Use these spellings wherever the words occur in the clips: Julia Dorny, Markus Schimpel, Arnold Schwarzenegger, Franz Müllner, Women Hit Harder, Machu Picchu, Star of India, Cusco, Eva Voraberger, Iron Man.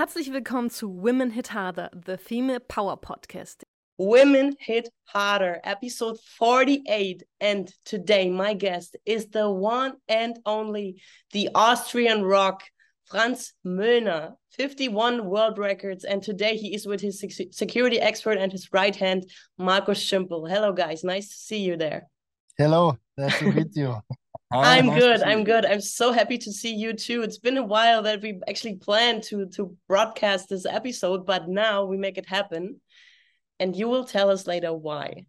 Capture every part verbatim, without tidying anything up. Herzlich willkommen zu Women Hit Harder, the Female Power Podcast. Women Hit Harder, episode forty-eight. And today my guest is the one and only, the Austrian rock, Franz Müllner, fifty-one world records. And today he is with his security expert and his right hand, Markus Schimpel. Hello, guys. Nice to see you there. Hello. Nice to meet you. Hi, I'm nice good. I'm you. good. I'm so happy to see you too. It's been a while that we actually planned to, to broadcast this episode, but now we make it happen. And you will tell us later why.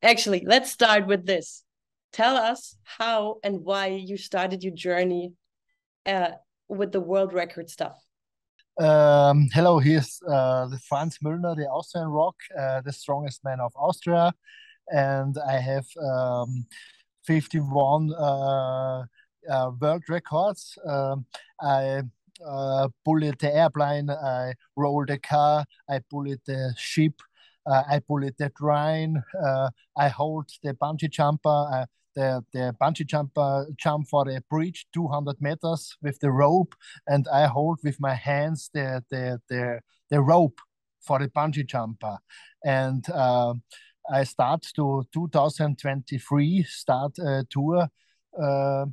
Actually, let's start with this. Tell us how and why you started your journey uh, with the world record stuff. Um, hello, here's uh, the Franz Müllner, the Austrian rock, uh, the strongest man of Austria. And I have um, fifty-one uh, uh, world records. Um, I uh, bullied the airplane, I rolled the car, I bullied the ship, uh, I bullied the train, uh, I hold the bungee jumper, uh, the, the bungee jumper jump for the bridge two hundred meters with the rope, and I hold with my hands the the the, the rope for the bungee jumper. And uh, I start to twenty twenty-three start a tour, uh,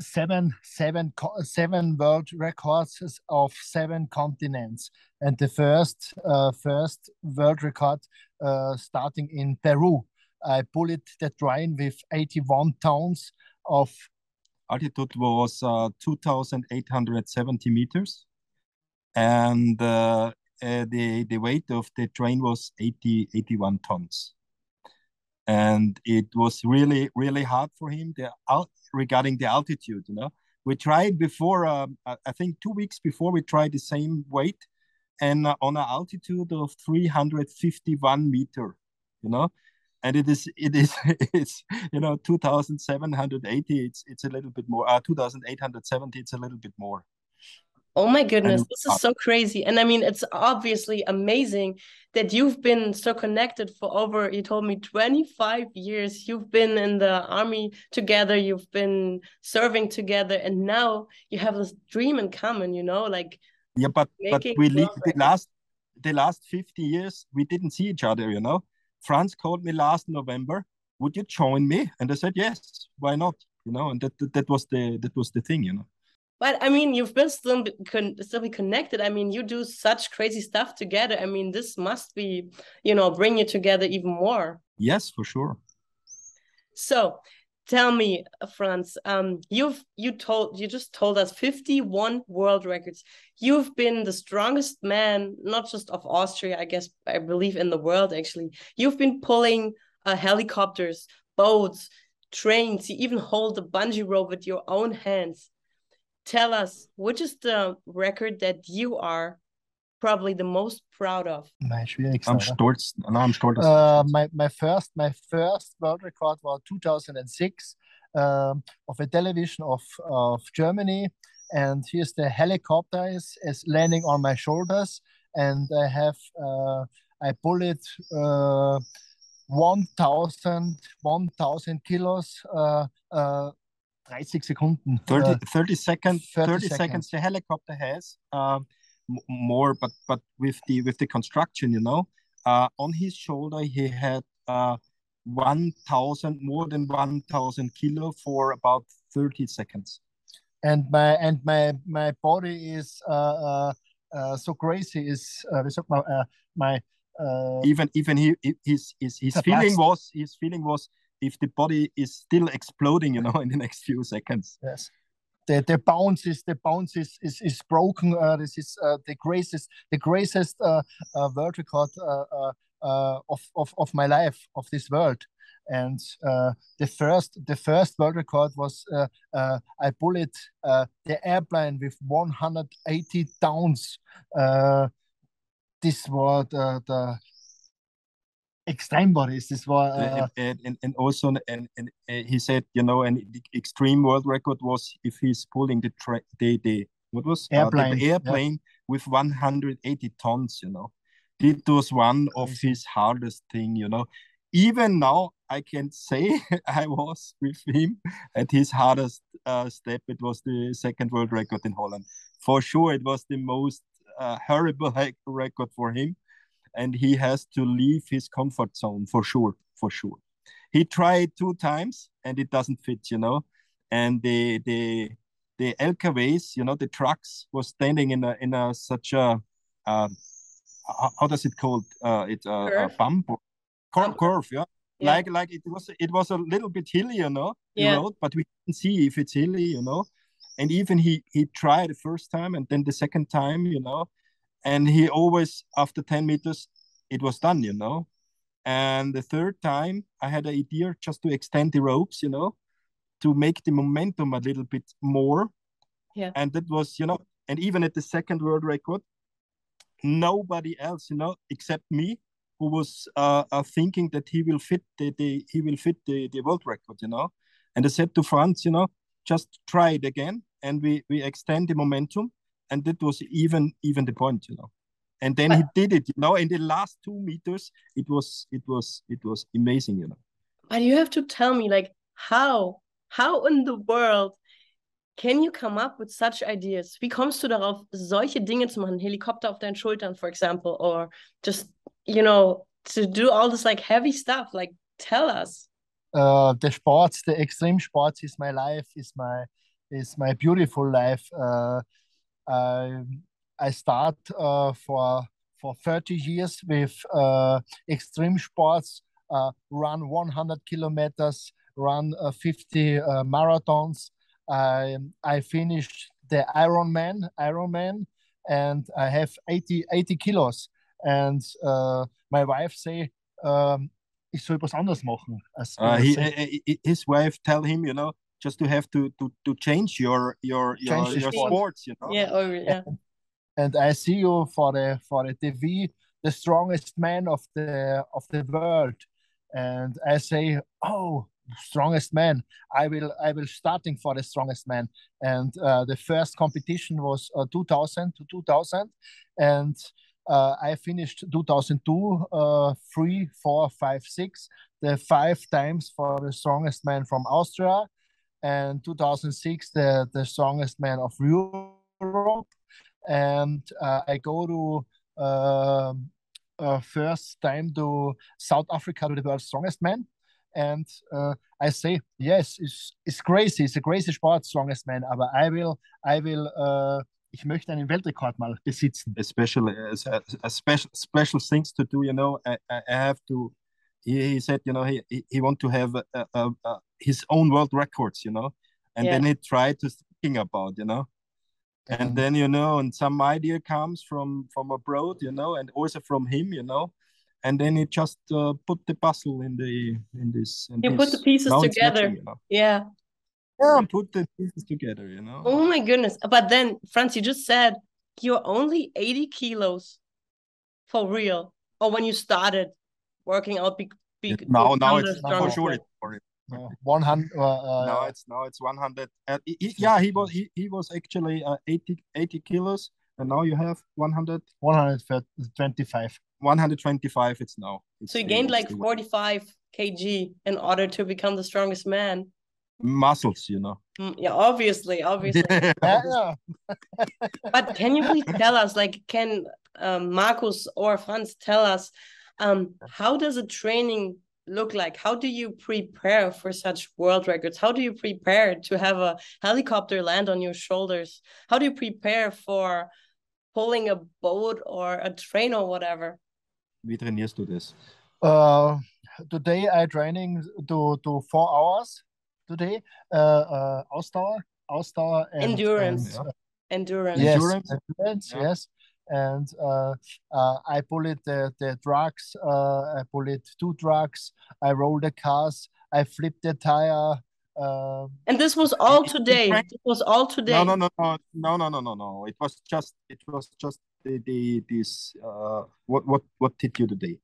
seven, seven, seven world records of seven continents, and the first uh, first world record uh, starting in Peru. I bullied the train with eighty-one tons of altitude was uh, two thousand eight hundred seventy meters, and. Uh, Uh, the, the weight of the train was eighty, eighty-one tons. And it was really, really hard for him the out, regarding the altitude, you know. We tried before, um, I think two weeks before, we tried the same weight and uh, on an altitude of three hundred fifty-one meter, you know. And it is, it is, it's, you know, two thousand seven hundred eighty, it's, it's a little bit more, uh, two thousand eight hundred seventy, it's a little bit more. Oh my goodness, this is so crazy. And I mean, it's obviously amazing that you've been so connected for over, you told me, twenty-five years. You've been in the army together, you've been serving together, and now you have this dream in common, you know, like... Yeah, but, but we lived the last, the last fifty years, we didn't see each other, you know. Franz called me last November, would you join me? And I said, yes, why not? You know, and that, that, that was the that was the thing, you know. But I mean, you've been still con- still be connected. I mean, you do such crazy stuff together. I mean, this must be, you know, bring you together even more. Yes, for sure. So, tell me, Franz, um, you've you told you just told us fifty-one world records. You've been the strongest man, not just of Austria, I guess, I believe in the world. Actually, you've been pulling uh, helicopters, boats, trains. You even hold the bungee rope with your own hands. Tell us, which is the record that you are probably the most proud of? My I'm stolz. No, I'm stolz. Uh, my my first my first world record was two thousand six um, of a television of of Germany, and here's the helicopter is, is landing on my shoulders, and I have uh, I bullied uh, one thousand kilos. Uh, uh, thirty Sekunden. thirty, thirty, second, thirty, thirty seconds. seconds. The helicopter has uh, m- more, but but with the with the construction, you know, uh, on his shoulder he had uh, one thousand more than one thousand kilo for about thirty seconds. And my and my my body is uh, uh, uh, so crazy. Is uh, uh, my uh, even even he his his his feeling was his feeling was. If the body is still exploding, you know, in the next few seconds. Yes, the the bounce is the bounce is is, is broken. Uh, this is uh, the greatest the greatest uh, uh, world record uh, uh, uh, of of of my life, of this world. And uh, the first the first world record was uh, uh, I bullied uh, the airplane with one hundred eighty tons. Uh, this was uh, the extreme bodies. This was uh, and, and, and also and, and uh, he said, you know, and the extreme world record was if he's pulling the tra- the, the what was airplane, uh, the airplane yeah. with one hundred eighty tons. You know, it was one of his hardest thing. You know, even now I can say I was with him at his hardest uh, step, it was the second world record in Holland. For sure, it was the most uh, horrible record for him. And he has to leave his comfort zone, for sure, for sure. He tried two times, and it doesn't fit, you know. And the the the L K Ws, you know, the trucks were standing in a in a such a uh, how does it called? Uh, it uh, curve. a bump curve, curve yeah? yeah. Like like it was it was a little bit hilly, you know, yeah. the road, but we didn't see if it's hilly, you know. And even he he tried the first time, and then the second time, you know. And he always, after ten meters, it was done, you know. And the third time, I had an idea just to extend the ropes, you know, to make the momentum a little bit more. Yeah. And that was, you know, and even at the second world record, nobody else, you know, except me, who was uh, uh, thinking that he will fit the, the he will fit the, the world record, you know. And I said to Franz, you know, just try it again, and we we extend the momentum. And that was even even the point, you know. And then but, he did it, you know. In the last two meters, it was it was it was amazing, you know. But you have to tell me, like, how how in the world can you come up with such ideas? Wie kommst du darauf, solche Dinge zu machen? Helikopter auf deinen Schultern, for example, or just, you know, to do all this like heavy stuff. Like, tell us. Uh, the sports, the extreme sports, is my life. Is my is my beautiful life. Uh, I, I start uh, for for thirty years with uh, extreme sports, uh, run one hundred kilometers, run uh, fifty uh, marathons. I I finished the Iron Man, Iron Man, and I have eighty kilos. And uh, my wife say, um, ich soll was anderes machen. As uh, he, he, his wife tell him, you know, just to have to to to change your your change your, your sport. sports, you know. Yeah, oh, yeah. And, and I see you for the for the T V, the strongest man of the of the world, and I say, oh, strongest man! I will I will starting for the strongest man. And uh, the first competition was uh, two thousand to two thousand, and uh, I finished two thousand two, uh, three, four, five, six, the five times for the strongest man from Austria. And two thousand six, the, the strongest man of Europe. And uh, I go to uh, uh, first time to South Africa to the world's strongest man. And uh, I say, yes, it's, it's crazy. It's a crazy sport, strongest man. But I will, I will, uh, ich möchte einen Weltrekord mal besitzen. Especially, uh, a special, special things to do, you know, I, I have to, he, he said, you know, he, he want to have a, a, a his own world records, you know, and yeah. then he tried to think about, you know, and mm. then, you know, and some idea comes from, from abroad, you know, and also from him, you know, and then he just uh, put the puzzle in the, in this. In you this. put the pieces now together. Matching, you know? Yeah. Yeah, put the pieces together, you know. Oh my goodness. But then, Franz, you just said you're only eighty kilos for real, or when you started working out. Be, be, now, now it's not for sure. It's for it. Uh, one hundred. Uh, uh, no, it's no, it's one hundred. Uh, yeah, he was he, he was actually uh, eighty kilos, and now you have one hundred. One hundred twenty-five. One hundred twenty-five. It's now. It's so you gained like forty-five kg in order to become the strongest man. Muscles, you know. Mm, yeah, obviously, obviously. Yeah. But can you please tell us, like, can um, Markus or Franz tell us, um, how does a training look like? How do you prepare for such world records? How do you prepare to have a helicopter land on your shoulders? How do you prepare for pulling a boat or a train or whatever? Wie trainierst du das? Uh, today I training to to four hours today. Uh, uh, Ausdauer, Ausdauer, and, endurance. And, uh, endurance, yes, endurance, endurance, yeah. yes. And uh, uh, I pull it the, the drugs, uh, I pull it two drugs, I roll the cars, I flip the tire. Uh, and this was all today. It was all today. No, no, no, no, no, no, no, no, no. It was just, it was just the, the this. Uh, what, what, what did you today?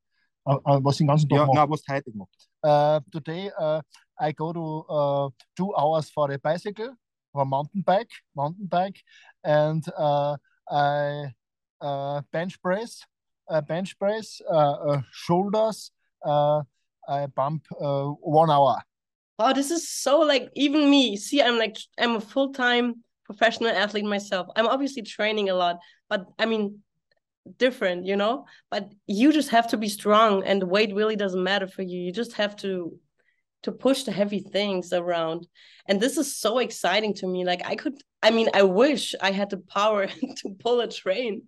Uh, uh, was den ganzen Tag ja, no, was heute gemacht? Uh, today uh, I go to uh, two hours for a bicycle, for a mountain bike, mountain bike, and uh, I. Uh, bench press, uh, bench press, uh, uh, shoulders. Uh, I pump uh, one hour. wow, this is so like, even me, see, I'm like, I'm a full-time professional athlete myself. I'm obviously training a lot, but I mean, different, you know, but you just have to be strong and weight really doesn't matter for you. You just have to, to push the heavy things around. And this is so exciting to me. Like I could, I mean, I wish I had the power to pull a train,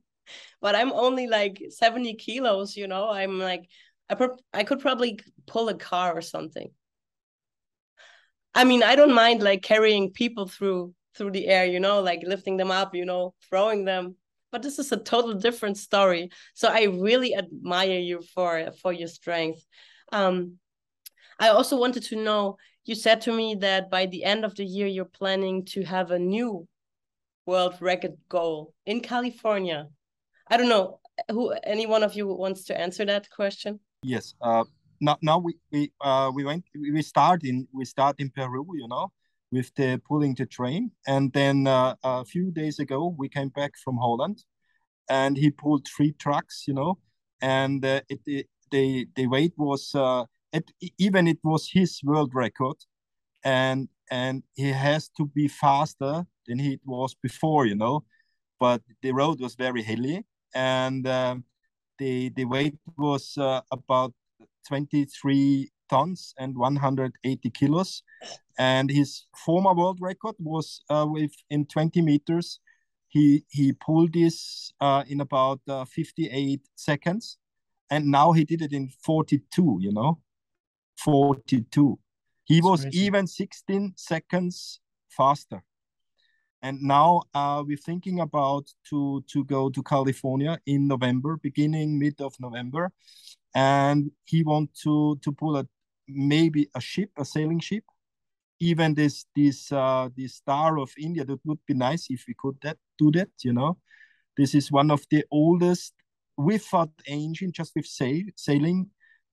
but I'm only like seventy kilos, you know, I'm like, I, pro- I could probably pull a car or something. I mean, I don't mind like carrying people through, through the air, you know, like lifting them up, you know, throwing them. But this is a total different story. So I really admire you for, for your strength. Um, I also wanted to know, you said to me that by the end of the year, you're planning to have a new world record goal in California. I don't know who, any one of you wants to answer that question? Yes. Uh, no, no, we, we, uh, we went, we start in, we start in Peru, you know, with the pulling the train. And then uh, a few days ago, we came back from Holland and he pulled three trucks, you know, and uh, it, it, the, the weight was, uh, it, even it was his world record. And, and he has to be faster than he was before, you know, but the road was very hilly and uh, the, the weight was uh, about twenty-three tons and one hundred eighty kilos. And his former world record was uh, with in twenty meters. He he pulled this uh, in about uh, fifty-eight seconds, and now he did it in forty-two. You know, forty-two. He That's was crazy. Even sixteen seconds faster. And now uh, we're thinking about to to go to California in November, beginning mid of November, and he wants to to pull a maybe a ship, a sailing ship. Even this this uh, this Star of India, that would be nice if we could that, do that, you know. This is one of the oldest without engine, just with sail, sailing,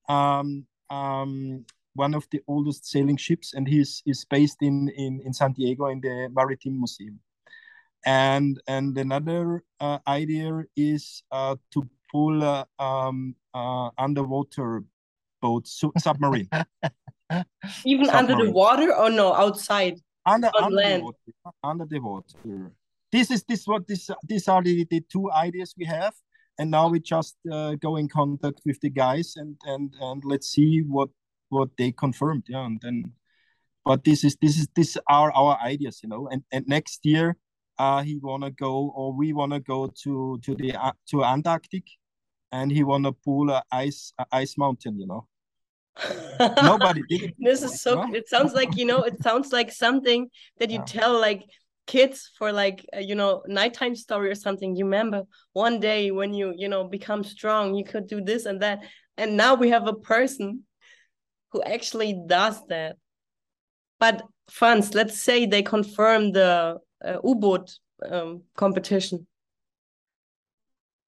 um, um, one of the oldest sailing ships, and he's is based in, in, in San Diego in the Maritime Museum. And and another uh, idea is uh, to pull uh, um, uh, underwater boat, su- submarine. Even submarine. Under the water or no outside under, on under land. The water, under the water. This is this what this these are the, the two ideas we have, and now we just uh, go in contact with the guys and and and let's see what what they confirmed. Yeah, and then but this is this is these are our ideas, you know. And and next year, uh, he wanna go or we wanna go to to the uh, to Antarctic, and he wanna pull a ice a ice mountain, you know. Nobody did it. This is so no? It sounds like, you know, it sounds like something that you yeah. tell like kids for like uh, you know, nighttime story or something. You remember one day when you you know become strong, you could do this and that, and now we have a person who actually does that. But Franz, let's say they confirm the uh, U-boat um, competition.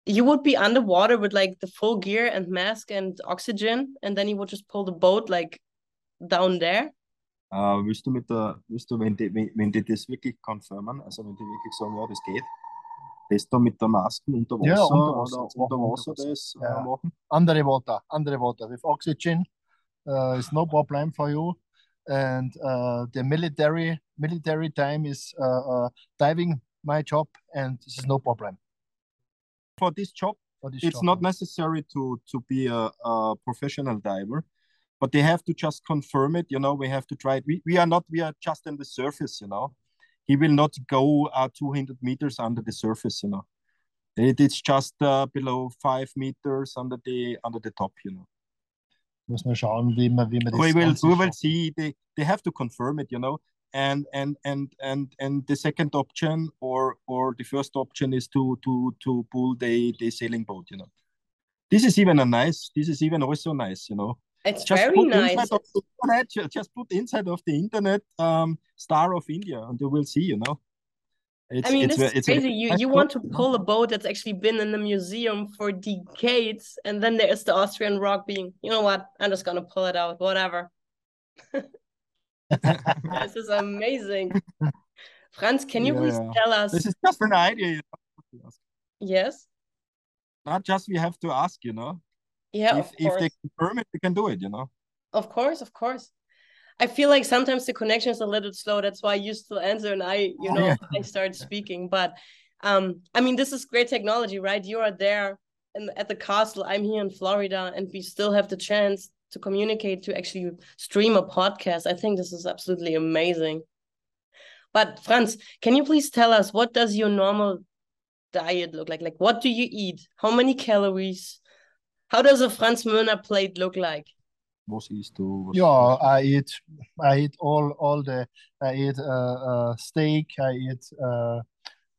You would be underwater with like the full gear and mask and oxygen, and then you would just pull the boat like down there. Uh, willst du mit der, willst du, wenn die, wenn, wenn die das wirklich konfirmen, also wenn die wirklich sagen, ja, das geht, das da mit der Maske unter Wasser, ja, unter Wasser, oder unter Wasser, unter Wasser das ja. machen? Andere Water, andere Water. With oxygen uh, is no problem for you. And uh, the military military time is uh, uh, diving my job, and this is no problem. For this job, for this it's job, not yeah. necessary to, to be a, a professional diver, but they have to just confirm it. You know, we have to try it. We, we are not, we are just on the surface, you know. He will not go uh, two hundred meters under the surface, you know. It, it's just uh, below five meters under the under the top, you know. Muss man schauen, wie man, wie man das we will, we will see. They, they have to confirm it, you know. And and and and and the second option or or the first option is to to to pull the, the sailing boat, you know. This is even a nice. This is even also nice, you know. It's just very nice. Of the internet, just put inside of the internet um, Star of India, and you will see, you know. It's, I mean, it's, this it's, is crazy. It's, you you want to pull a boat that's actually been in the museum for decades, and then there is the Austrian rock being. You know what? I'm just gonna pull it out. Whatever. This is amazing. Franz, can you yeah. please tell us? This is just an idea. You know? Yes. Not just we have to ask, you know. Yeah, if, of course. If they confirm it, we can do it, you know. Of course, of course. I feel like sometimes the connection is a little slow. That's why you still answer and I, you know, I start speaking. But um, I mean, this is great technology, right? You are there in, at the castle. I'm here in Florida, and we still have the chance to communicate, to actually stream a podcast. I think this is absolutely amazing. But Franz, can you please tell us, what does your normal diet look like? Like, what do you eat? How many calories? How does a Franz Müllner plate look like? What is to? Yeah, I eat. I eat all all the. I eat uh, uh, steak. I eat uh,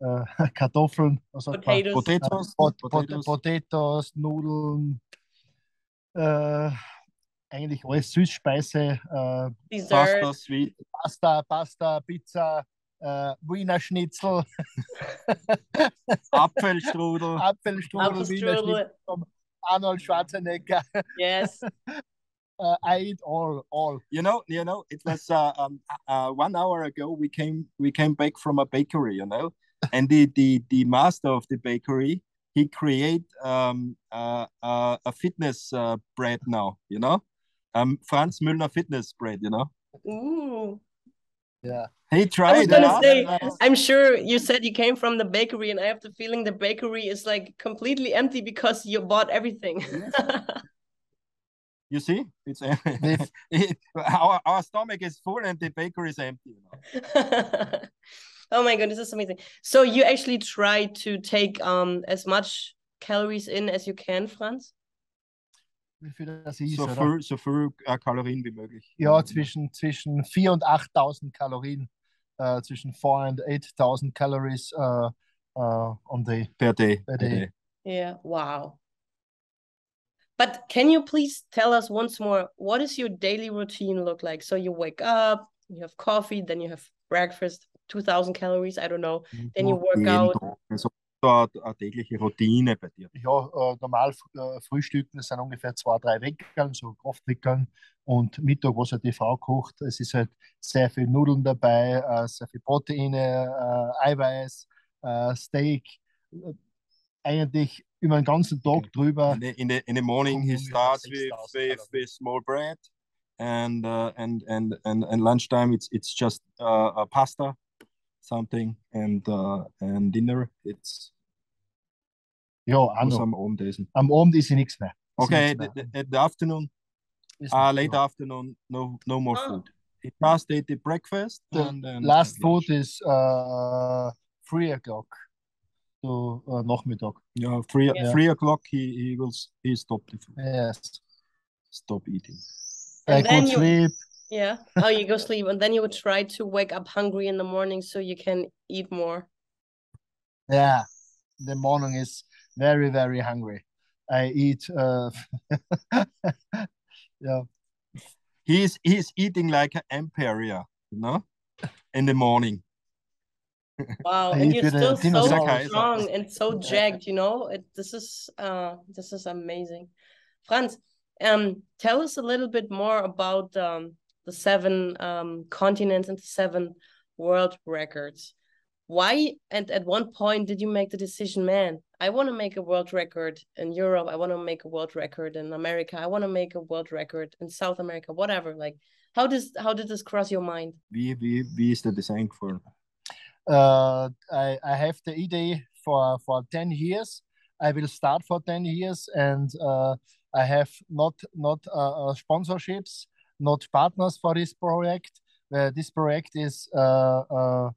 uh, kartoffeln. Potatoes. Potatoes. Uh, pot, potatoes. Potatoes. Nudeln. Uh, eigentlich alles Süßspeise. Uh, Pasta, sweet. Pasta, Pasta, Pizza. Uh, Wiener Schnitzel. Apfelstrudel. Apfelstrudel. Wiener Schnitzel. Arnold Schwarzenegger. Yes. Uh, I eat all, all. You know, you know. It was uh, um, uh, one hour ago. We came, we came back from a bakery, you know, and the the the master of the bakery, he create um uh, uh, a fitness uh, bread now, you know, um Franz Müllner fitness bread, you know. Ooh. Yeah. He tried. I was gonna say, nice. I'm sure you said you came from the bakery, and I have the feeling the bakery is like completely empty because you bought everything. Yes. You see, it's it, it, our our stomach is full and the bakery is empty. You know? Oh my goodness, this is amazing! So you actually try to take um as much calories in as you can, Franz. So viel, so viel Kalorien wie möglich. Ja, zwischen zwischen vier und achttausend Kalorien, uh, zwischen four and eight thousand calories uh, uh, on day per day. Per day. Yeah. Wow. But can you please tell us once more, what does your daily routine look like? So you wake up, you have coffee, then you have breakfast, two thousand calories, I don't know. Then you work out. Also eine tägliche Routine bei dir. Ja, äh, normal äh, frühstücken, das sind ungefähr zwei, drei Weckerln, so Kraftweckerln. Und Mittag, was halt die Frau kocht, es ist halt sehr viel Nudeln dabei, äh, sehr viel Proteine, äh, Eiweiß, äh, Steak. Äh, eigentlich über den ganzen Tag drüber. In the, in the, in the morning he starts with, with, with small bread, and uh, and and and and lunchtime it's it's just uh, a pasta, something, and uh, and dinner it's. Ja, also am Abend essen. Am Abend ist nichts mehr. Okay, at the, the, the afternoon, uh, late no. afternoon, no no more ah. food. It must eat the breakfast. The and then last and food is uh, three o'clock. So uh, Nachmittag. Yeah, three, yeah. three o'clock he, he will he stop the food. Yes. Stop eating. And I go sleep. Yeah. Oh, you go sleep. And then you would try to wake up hungry in the morning so you can eat more. Yeah. The morning is very, very hungry. I eat uh yeah. He's he's eating like an emperor, you know? In the morning. Wow, and you're still so strong and so jacked, you know. It, this is uh, this is amazing, Franz. Um, tell us a little bit more about um, the seven um, continents and the seven world records. Why and at one point did you make the decision, man? I want to make a world record in Europe. I want to make a world record in America. I want to make a world record in South America. Whatever. Like, how does how did this cross your mind? Wie wie wie ist der Design for? Uh, I, I have the idea for, for ten years. I will start for ten years, and uh, I have not not uh, sponsorships, not partners for this project. Uh, this project is uh, uh,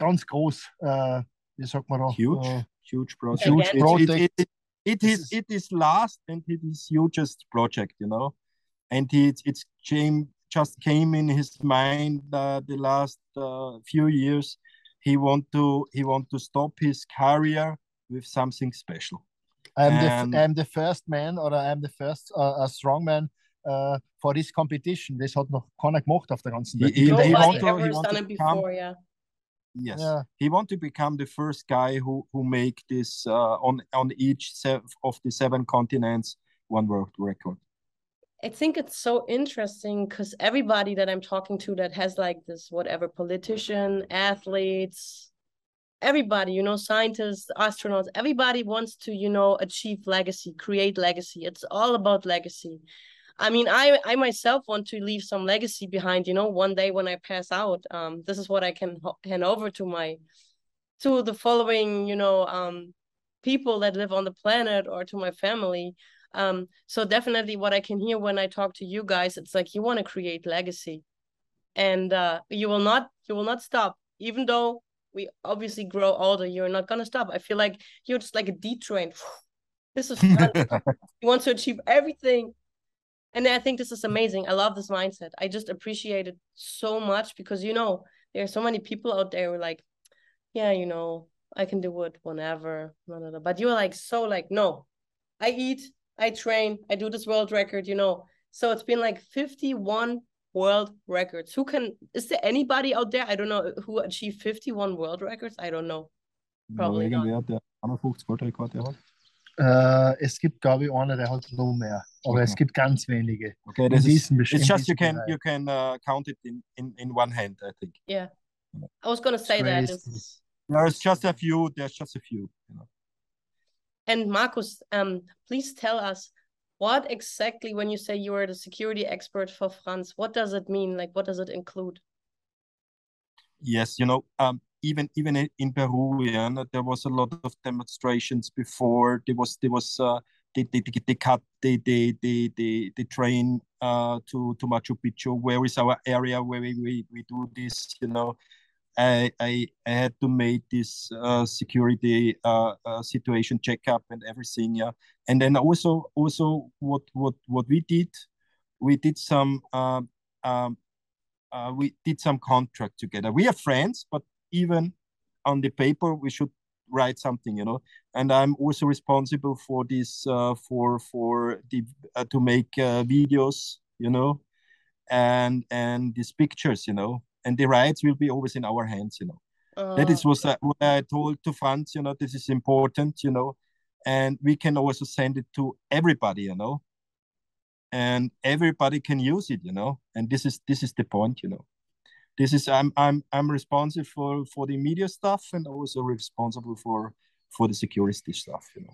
ganz groß. Uh, wie sagt man da? Huge, uh, huge project. Huge project. It, it, it, it is it is last and it is hugest project, you know, and it it's James. Just came in his mind uh, the last uh, few years. He want to he want to stop his career with something special. I'm and the I'm the first man, or I'm the first uh, a strong man uh, for this competition. This hat noch keiner gemacht auf der ganzen Welt. He, he, he want to, he want to become, before, yeah. Yes, yeah. He want to become the first guy who who make this uh, on on each of the seven continents one world record. I think it's so interesting because everybody that I'm talking to that has like this, whatever, politician, athletes, everybody, you know, scientists, astronauts, everybody wants to, you know, achieve legacy, create legacy. It's all about legacy. I mean, I, I myself want to leave some legacy behind, you know, one day when I pass out, um, this is what I can hand over to my, to the following, you know, um, people that live on the planet or to my family. Um, so definitely what I can hear when I talk to you guys, it's like, you want to create legacy and uh, you will not, you will not stop, even though we obviously grow older, you're not going to stop. I feel like you're just like a D-train. This is fun. You want to achieve everything. And I think this is amazing. I love this mindset. I just appreciate it so much because, you know, there are so many people out there who are like, yeah, you know, I can do it whenever. Blah, blah, blah. But you're like, so like, no, I eat, I train, I do this world record, you know. So it's been like fifty-one world records. Who can, is there anybody out there? I don't know who achieved fifty-one world records. I don't know. Probably no, not. Der einundfünfzig Weltrekorde hat. Uh, es gibt, glaube ich, einer, der hat noch mehr, aber okay. Es gibt ganz wenige. Okay, das ist it's just you can you can uh, count it in, in in one hand, I think. Yeah, I was gonna say that. It's... There's just a few. There's just a few. You know. And Markus, um, please tell us what exactly when you say you are the security expert for Franz. What does it mean? Like, what does it include? Yes, you know. Um, Even even in Peru, yeah, there was a lot of demonstrations before. There was there was uh, they, they they cut they they they they the train uh, to to Machu Picchu. Where is our area where we, we, we do this? You know, I I, I had to make this uh, security uh, uh, situation checkup and everything. Yeah, and then also also what what what we did, we did some um, um, uh, we did some contract together. We are friends, but even on the paper, we should write something, you know. And I'm also responsible for this, uh, for for the uh, to make uh, videos, you know, and and these pictures, you know. And the rights will be always in our hands, you know. Uh, that is what I, what I told to Franz, you know. This is important, you know, and we can also send it to everybody, you know, and everybody can use it, you know. And this is this is the point, you know. This is I'm I'm I'm responsible for, for the media stuff and also responsible for for the security stuff, you know.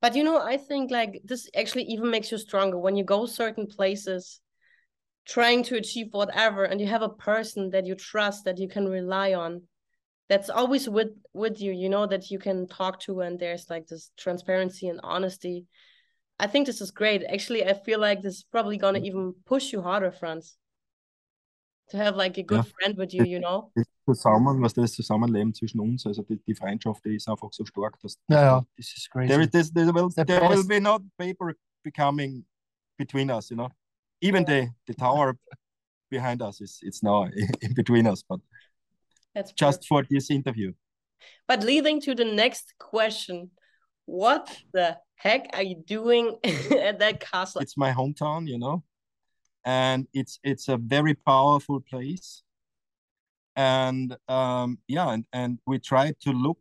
But you know, I think like this actually even makes you stronger when you go certain places, trying to achieve whatever, and you have a person that you trust that you can rely on, that's always with with you, you know, that you can talk to, and there's like this transparency and honesty. I think this is great. Actually, I feel like this is probably gonna even push you harder, Franz. To have like a good ja, friend with you, you know. Das Zusammen, was das Zusammenleben zwischen uns, also die, die Freundschaft, die ist einfach so stark, dass ja, this is crazy. There, is, there, will, the there will be no paper becoming between us, you know. Even yeah. the the tower behind us is it's now in between us, but that's just perfect. For this interview. But leading to the next question, what the heck are you doing at that castle? It's my hometown, you know. And it's it's a very powerful place, and um, yeah, and, and we try to look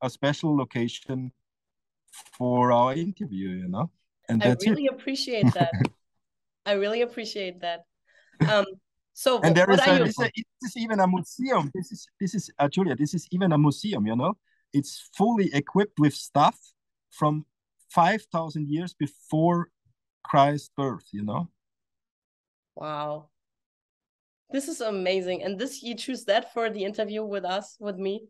a special location for our interview, you know. And I that's really it. appreciate that. I really appreciate that. Um, so and there what is, a, is a, it's even a museum. This is this is uh, Julia. This is even a museum, you know. It's fully equipped with stuff from five thousand years before Christ's birth, you know. Wow, this is amazing. And this you choose that for the interview with us, with me?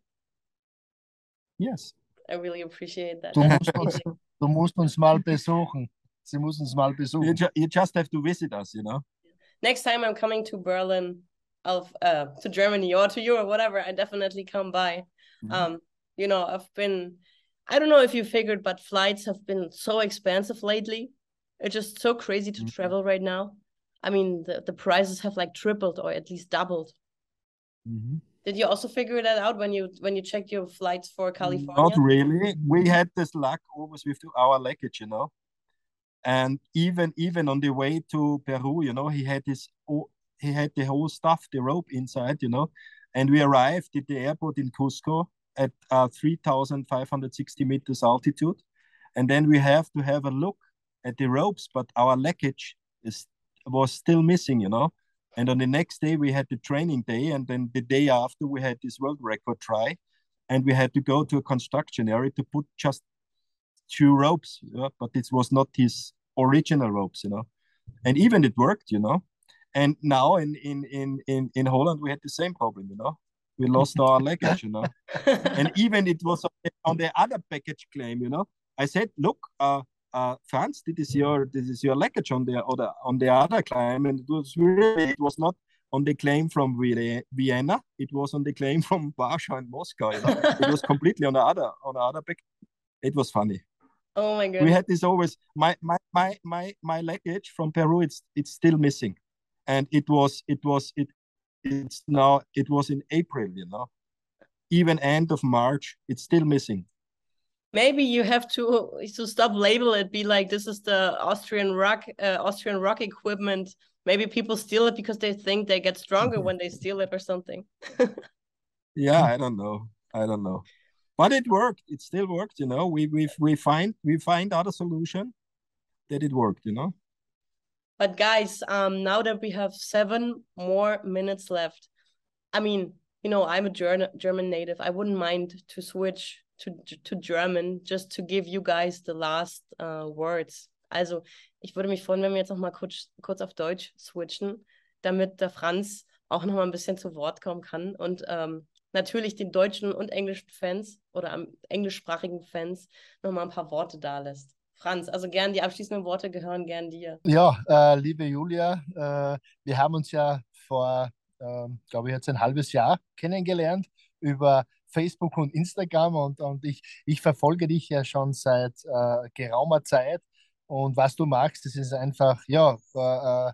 Yes. I really appreciate that. Du musst uns, du musst uns mal besuchen. Sie muss uns mal besuchen. You, ju you just have to visit us, you know. Next time I'm coming to Berlin, I'll, uh, to Germany or to Europe, whatever, I definitely come by. Mm-hmm. Um, you know, I've been, I don't know if you figured, but flights have been so expensive lately. It's just so crazy to mm-hmm. travel right now. I mean, the, the prices have like tripled or at least doubled. Mm-hmm. Did you also figure that out when you when you checked your flights for California? Not really. We had this luck always with our luggage, you know. And even even on the way to Peru, you know, he had his he had the whole stuff, the rope inside, you know. And we arrived at the airport in Cusco at uh, three thousand five hundred sixty meters altitude, and then we have to have a look at the ropes, but our luggage is. was still missing, you know. And on the next day we had the training day, and then the day after we had this world record try, and we had to go to a construction area to put just two ropes, you know? But it was not his original ropes, you know, and even it worked, you know. And now in in in in, in Holland we had the same problem, you know. We lost our luggage, you know. And even it was on the other package claim, you know. I said, look, uh, uh, Franz, this is your this is your luggage on the other on the other claim, and it was really it was not on the claim from Vienna. It was on the claim from Warsaw and Moscow. You know? It was completely on the other on the other package. It was funny. Oh my god! We had this always. My my my my my luggage from Peru. It's it's still missing, and it was it was it. It's now it was in April, you know, even end of March. It's still missing. Maybe you have to to stop label it. Be like, this is the Austrian rock uh, Austrian rock equipment. Maybe people steal it because they think they get stronger when they steal it or something. Yeah, I don't know. I don't know. But it worked. It still worked, you know. We we we find we find out a solution that it worked, you know. But guys, um, now that we have seven more minutes left, I mean, you know, I'm a Ger German native. I wouldn't mind to switch to to German just to give you guys the last uh, words. Also, ich würde mich freuen, wenn wir jetzt noch mal kurz kurz auf Deutsch switchen, damit der Franz auch noch mal ein bisschen zu Wort kommen kann und ähm, natürlich den deutschen und englischen Fans oder am englischsprachigen Fans noch mal ein paar Worte da lässt. Franz, also gern die abschließenden Worte gehören gern dir. Ja, äh, liebe Julia, äh, wir haben uns ja vor, äh, glaube ich, jetzt ein halbes Jahr kennengelernt über Facebook und Instagram und, und ich, ich verfolge dich ja schon seit äh, geraumer Zeit und was du magst, das ist einfach, ja, äh,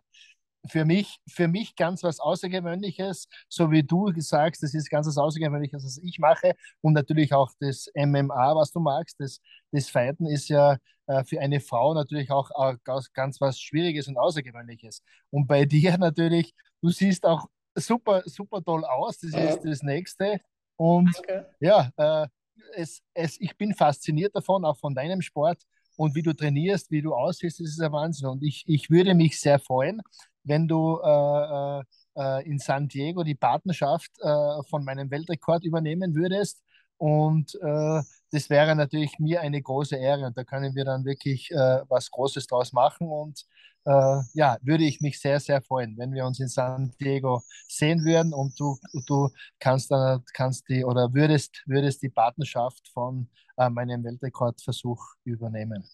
Für mich, für mich ganz was Außergewöhnliches, so wie du sagst, das ist ganz was Außergewöhnliches, was ich mache und natürlich auch das M M A, was du magst, das, das Fighten ist ja äh, für eine Frau natürlich auch äh, ganz was Schwieriges und Außergewöhnliches und bei dir natürlich, du siehst auch super, super toll aus, das ist das Nächste und okay. ja, äh, es, es, ich bin fasziniert davon, auch von deinem Sport und wie du trainierst, wie du aussiehst, das ist ein Wahnsinn und ich, ich würde mich sehr freuen, wenn du äh, äh, in San Diego die Patenschaft äh, von meinem Weltrekord übernehmen würdest. Und äh, das wäre natürlich mir eine große Ehre. Und da können wir dann wirklich äh, was Großes draus machen. Und äh, ja, würde ich mich sehr, sehr freuen, wenn wir uns in San Diego sehen würden. Und du, du kannst, dann, kannst die oder würdest, würdest die Patenschaft von äh, meinem Weltrekordversuch übernehmen.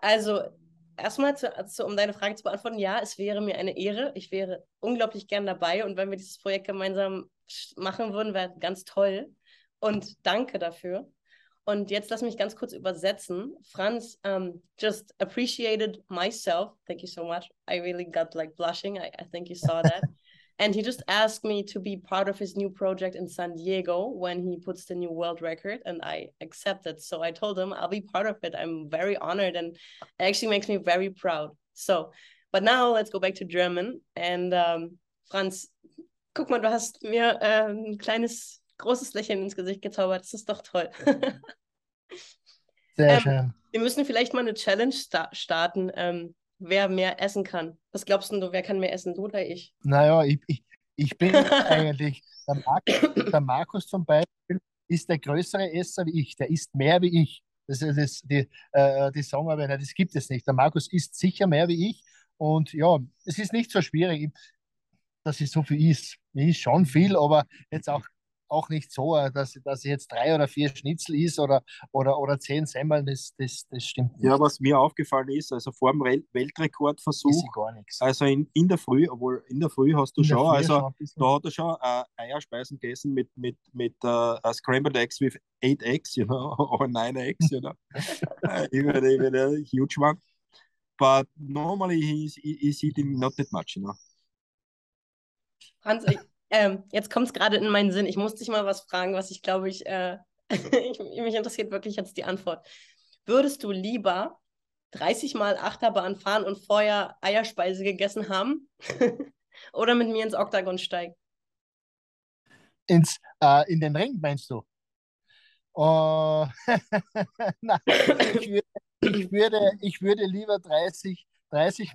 Also... Erstmal, zu, zu, um deine Frage zu beantworten, ja, es wäre mir eine Ehre. Ich wäre unglaublich gern dabei und wenn wir dieses Projekt gemeinsam machen würden, wäre ganz toll. Und danke dafür. Und jetzt lass mich ganz kurz übersetzen. Franz, um, just appreciated myself. Thank you so much. I really got like blushing. I, I think you saw that. And he just asked me to be part of his new project in San Diego when he puts the new world record, and I accepted. So I told him I'll be part of it. I'm very honored, and it actually makes me very proud. So, but now let's go back to German. And um, Franz, guck mal, du hast mir äh, ein kleines, großes Lächeln ins Gesicht gezaubert. Das ist doch toll. Sehr ähm, schön. Wir müssen vielleicht mal eine Challenge sta starten. Ähm, wer mehr essen kann. Was glaubst du, wer kann mehr essen, du oder ich? Naja, ich, ich, ich bin eigentlich, der, Mark, der Markus zum Beispiel ist der größere Esser wie ich, der isst mehr wie ich. Das ist das, die, äh, die sagen aber, nein, das gibt es nicht. Der Markus isst sicher mehr wie ich und ja, es ist nicht so schwierig, dass ich so viel isst. Ich isst schon viel, aber jetzt auch auch nicht so, dass, dass ich jetzt drei oder vier Schnitzel ist oder, oder, oder zehn Semmeln, das, das, das stimmt nicht. Ja, was mir aufgefallen ist, also vor dem Weltrekordversuch, gar nichts. Also in, in der Früh, obwohl in der Früh hast du in schon, also schon da hat er schon äh, Eierspeisen gegessen mit, mit, mit uh, Scrambled Eggs with eight eggs, you know, or nine eggs, you know, even, even a huge one. But normally he's, he's eating not that much, you know. Hans, Ähm, jetzt kommt es gerade in meinen Sinn. Ich muss dich mal was fragen, was ich glaube, ich, äh, ich mich interessiert wirklich jetzt die Antwort. Würdest du lieber dreißig Mal Achterbahn fahren und vorher Eierspeise gegessen haben oder mit mir ins Oktagon steigen? Ins, äh, in den Ring meinst du? Oh. Nein, ich, würde, ich, würde, ich würde lieber dreißig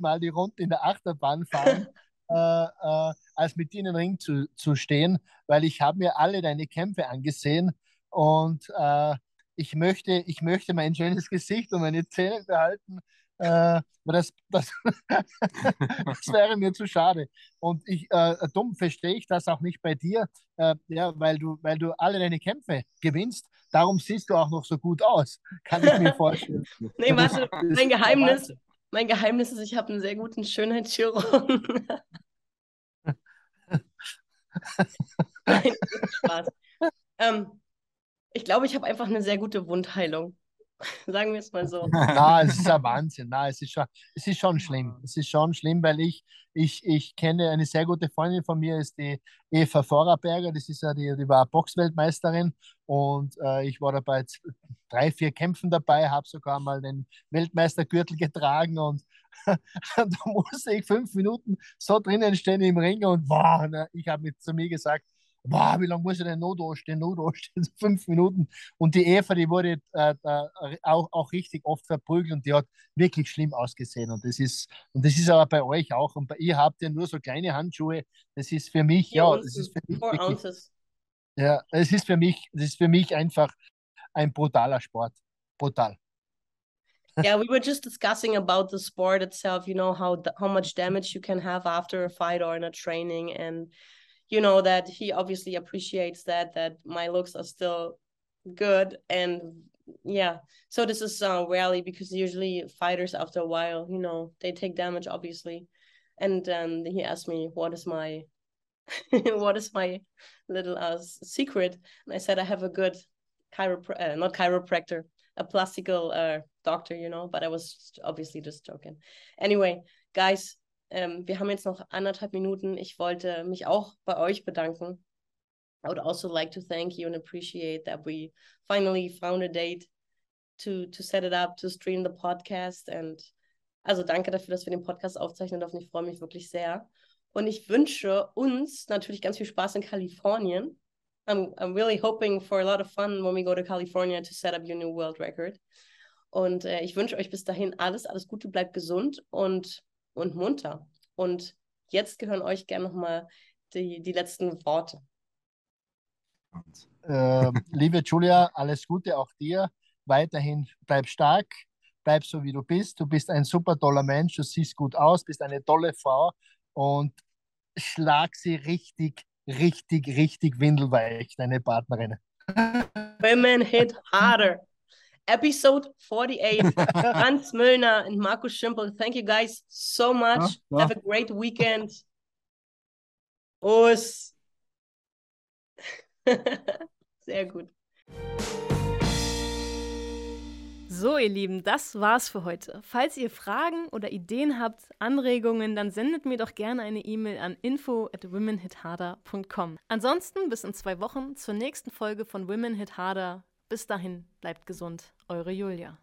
Mal die Runde in der Achterbahn fahren. Äh, äh, als mit dir in den Ring zu, zu stehen, weil ich habe mir alle deine Kämpfe angesehen und äh, ich möchte, ich möchte mein schönes Gesicht und meine Zähne behalten Äh, das, das, das wäre mir zu schade. Und ich, äh, dumm verstehe ich das auch nicht bei dir, äh, ja, weil du, weil du alle deine Kämpfe gewinnst. Darum siehst du auch noch so gut aus, kann ich mir vorstellen. Nee, warte, mein Geheimnis, mein Geheimnis ist, ich habe einen sehr guten Schönheitschirurgen. Nein, Spaß. Ähm, ich glaube, ich habe einfach eine sehr gute Wundheilung. Sagen wir es mal so. Na, es ist ein Wahnsinn. Na, es ist schon, es ist schon schlimm. Es ist schon schlimm, weil ich, ich, ich kenne eine sehr gute Freundin von mir, ist die Eva Voraberger. Das ist ja die, die war Boxweltmeisterin und äh, ich war dabei drei, vier Kämpfen dabei, habe sogar mal den Weltmeistergürtel getragen und da musste ich fünf Minuten so drinnen stehen im Ring und boah, na, ich habe mit zu mir gesagt, boah, wie lange muss ich denn noch da stehen? Noch da stehen? Fünf Minuten. Und die Eva, die wurde äh, auch, auch richtig oft verprügelt und die hat wirklich schlimm ausgesehen. Und das ist, und das ist aber bei euch auch. Und bei, ihr habt ja nur so kleine Handschuhe. Das ist für mich, ja, das ist für mich wirklich, ja, das ist für mich, das ist für mich einfach ein brutaler Sport. Brutal. Yeah, we were just discussing about the sport itself, you know, how how much damage you can have after a fight or in a training, and you know that he obviously appreciates that that my looks are still good, and yeah, so this is uh, rarely, because usually fighters after a while, you know, they take damage obviously, and um, he asked me what is my what is my little uh, secret, and I said I have a good chiropr- uh, not chiropractor, a plastical uh, doctor, you know, but I was obviously just joking. Anyway, guys. Ähm, wir haben jetzt noch anderthalb Minuten. Ich wollte mich auch bei euch bedanken. I would also like to thank you and appreciate that we finally found a date to, to set it up, to stream the podcast. And also danke dafür, dass wir den Podcast aufzeichnen dürfen. Ich freue mich wirklich sehr. Und ich wünsche uns natürlich ganz viel Spaß in Kalifornien. I'm, I'm really hoping for a lot of fun when we go to California to set up your new world record. Und äh, ich wünsche euch bis dahin alles, alles Gute, bleibt gesund und und munter. Und jetzt gehören euch gerne nochmal die, die letzten Worte. Äh, liebe Julia, alles Gute auch dir. Weiterhin bleib stark, bleib so wie du bist. Du bist ein super toller Mensch, du siehst gut aus, bist eine tolle Frau und schlag sie richtig, richtig, richtig windelweich, deine Partnerin. Women Hit Harder. Episode forty-eight, Franz Müllner and Markus Schimpel. Thank you guys so much. Ja, ja. Have a great weekend. Os. Sehr gut. So, ihr Lieben, das war's für heute. Falls ihr Fragen oder Ideen habt, Anregungen, dann sendet mir doch gerne eine E-Mail an info at women hit harder dot com. Ansonsten bis in zwei Wochen zur nächsten Folge von Women Hit Harder. Bis dahin, bleibt gesund, eure Julia.